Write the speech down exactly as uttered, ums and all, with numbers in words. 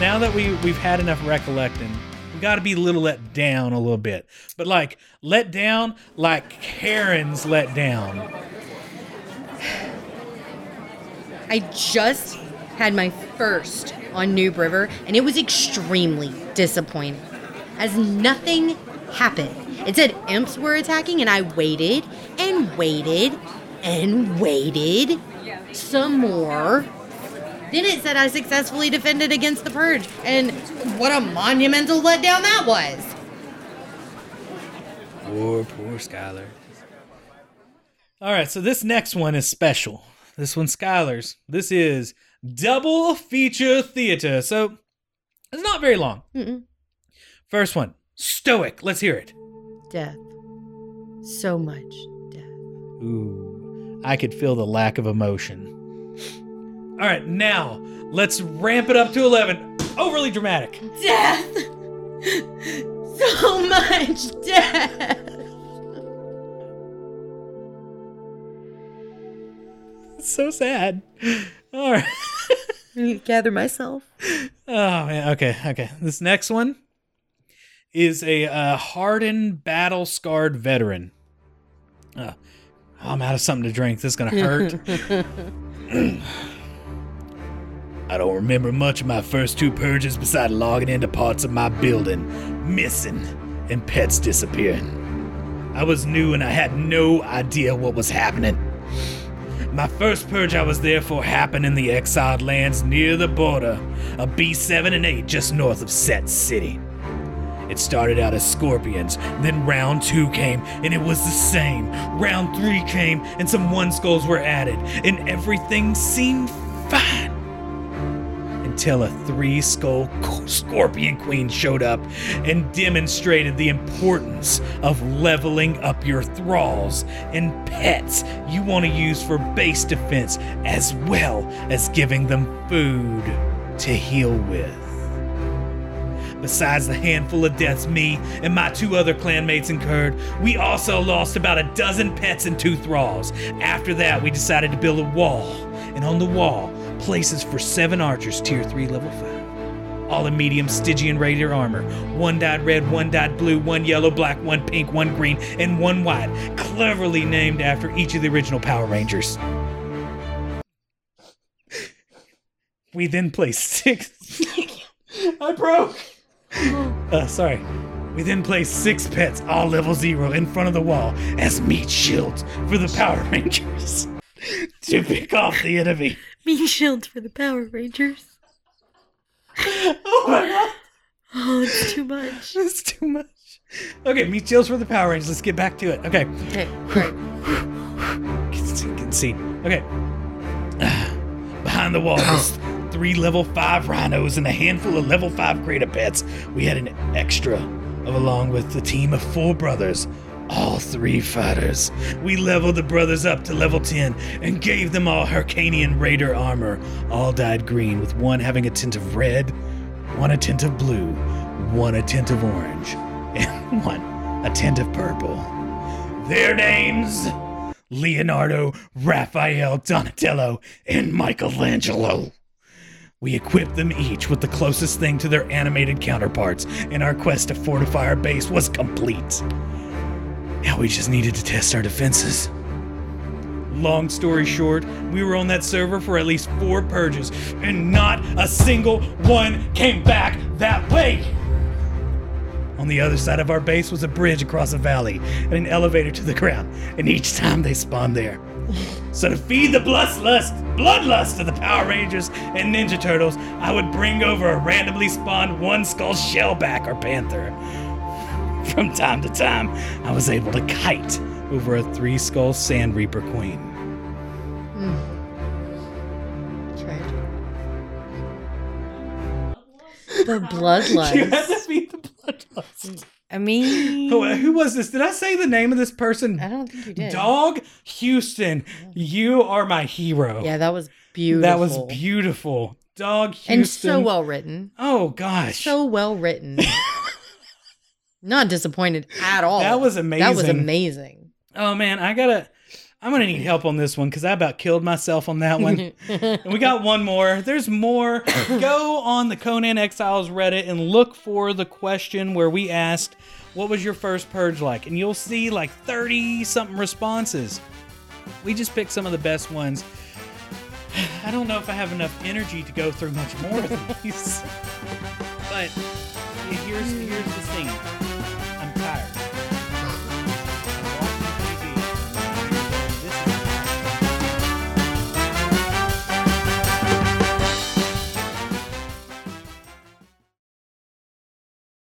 now that we, we've had enough recollecting, we got to be a little let down a little bit. But like, let down like Karen's let down. I just had my first on Noob River, and it was extremely disappointing, as nothing happened. It said imps were attacking, and I waited and waited and waited some more. Then it said I successfully defended against the purge, and what a monumental letdown that was. Poor, poor Skylar. All right, so this next one is special. This one's Skylar's. This is Double Feature Theater. So it's not very long. Mm-mm. First one, Stoic. Let's hear it. Death. So much death. Ooh, I could feel the lack of emotion. All right, now let's ramp it up to eleven. Overly dramatic. Death. So much death. It's so sad. All right. Gather myself. Oh, man. Okay. Okay. This next one is a uh, hardened, battle scarred veteran. Uh, I'm out of something to drink. This is going to hurt. I don't remember much of my first two purges besides logging into parts of my building, missing, and pets disappearing. I was new and I had no idea what was happening. My first purge I was there for happened in the exiled lands near the border of B seven and eight, just north of Set City. It started out as scorpions, then round two came, and it was the same. Round three came, and some one skulls were added, and everything seemed fine. Until a three-skull scorpion queen showed up and demonstrated the importance of leveling up your thralls and pets you want to use for base defense, as well as giving them food to heal with. Besides the handful of deaths me and my two other clanmates incurred, we also lost about a dozen pets and two thralls. After that, we decided to build a wall, and on the wall, places for seven archers, tier three, level five. All in medium Stygian Raider armor. One dyed red, one dyed blue, one yellow, black, one pink, one green, and one white. Cleverly named after each of the original Power Rangers. We then placed six... I broke! Uh, sorry. We then placed six pets, all level zero, in front of the wall as meat shields for the Power Rangers. To pick off the enemy. Meat shields for the Power Rangers. Oh my god. Oh, it's too much. It's too much. Okay, meat shields for the Power Rangers. Let's get back to it. Okay. Okay. Can see. Okay. Behind the wall, there's three level five rhinos and a handful of level five greater pets. We had an extra, of, along with the team of four brothers. All three fighters. We leveled the brothers up to level ten and gave them all Hyrcanian Raider armor, all dyed green, with one having a tint of red, one a tint of blue, one a tint of orange, and one a tint of purple. Their names: Leonardo, Raphael, Donatello, and Michelangelo. We equipped them each with the closest thing to their animated counterparts, and our quest to fortify our base was complete. Now we just needed to test our defenses. Long story short, we were on that server for at least four purges, and not a single one came back that way. On the other side of our base was a bridge across a valley and an elevator to the ground, and each time they spawned there. So to feed the bloodlust, bloodlust of the Power Rangers and Ninja Turtles, I would bring over a randomly spawned one skull shellback or panther. From time to time, I was able to kite over a three-skull Sand Reaper Queen. Mm. Tragic. The bloodlust. You had to beat the bloodlust. I mean... Who, who was this? Did I say the name of this person? I don't think you did. Dog Houston, you are my hero. Yeah, that was beautiful. That was beautiful. Dog Houston. And so well written. Oh, gosh. So well written. Not disappointed at all. That was amazing. That was amazing. Oh man, I gotta, I'm going to need help on this one because I about killed myself on that one. And we got one more. There's more. Go on the Conan Exiles Reddit and look for the question where we asked, what was your first purge like? And you'll see like thirty-something responses. We just picked some of the best ones. I don't know if I have enough energy to go through much more of these. But here's, here's the thing.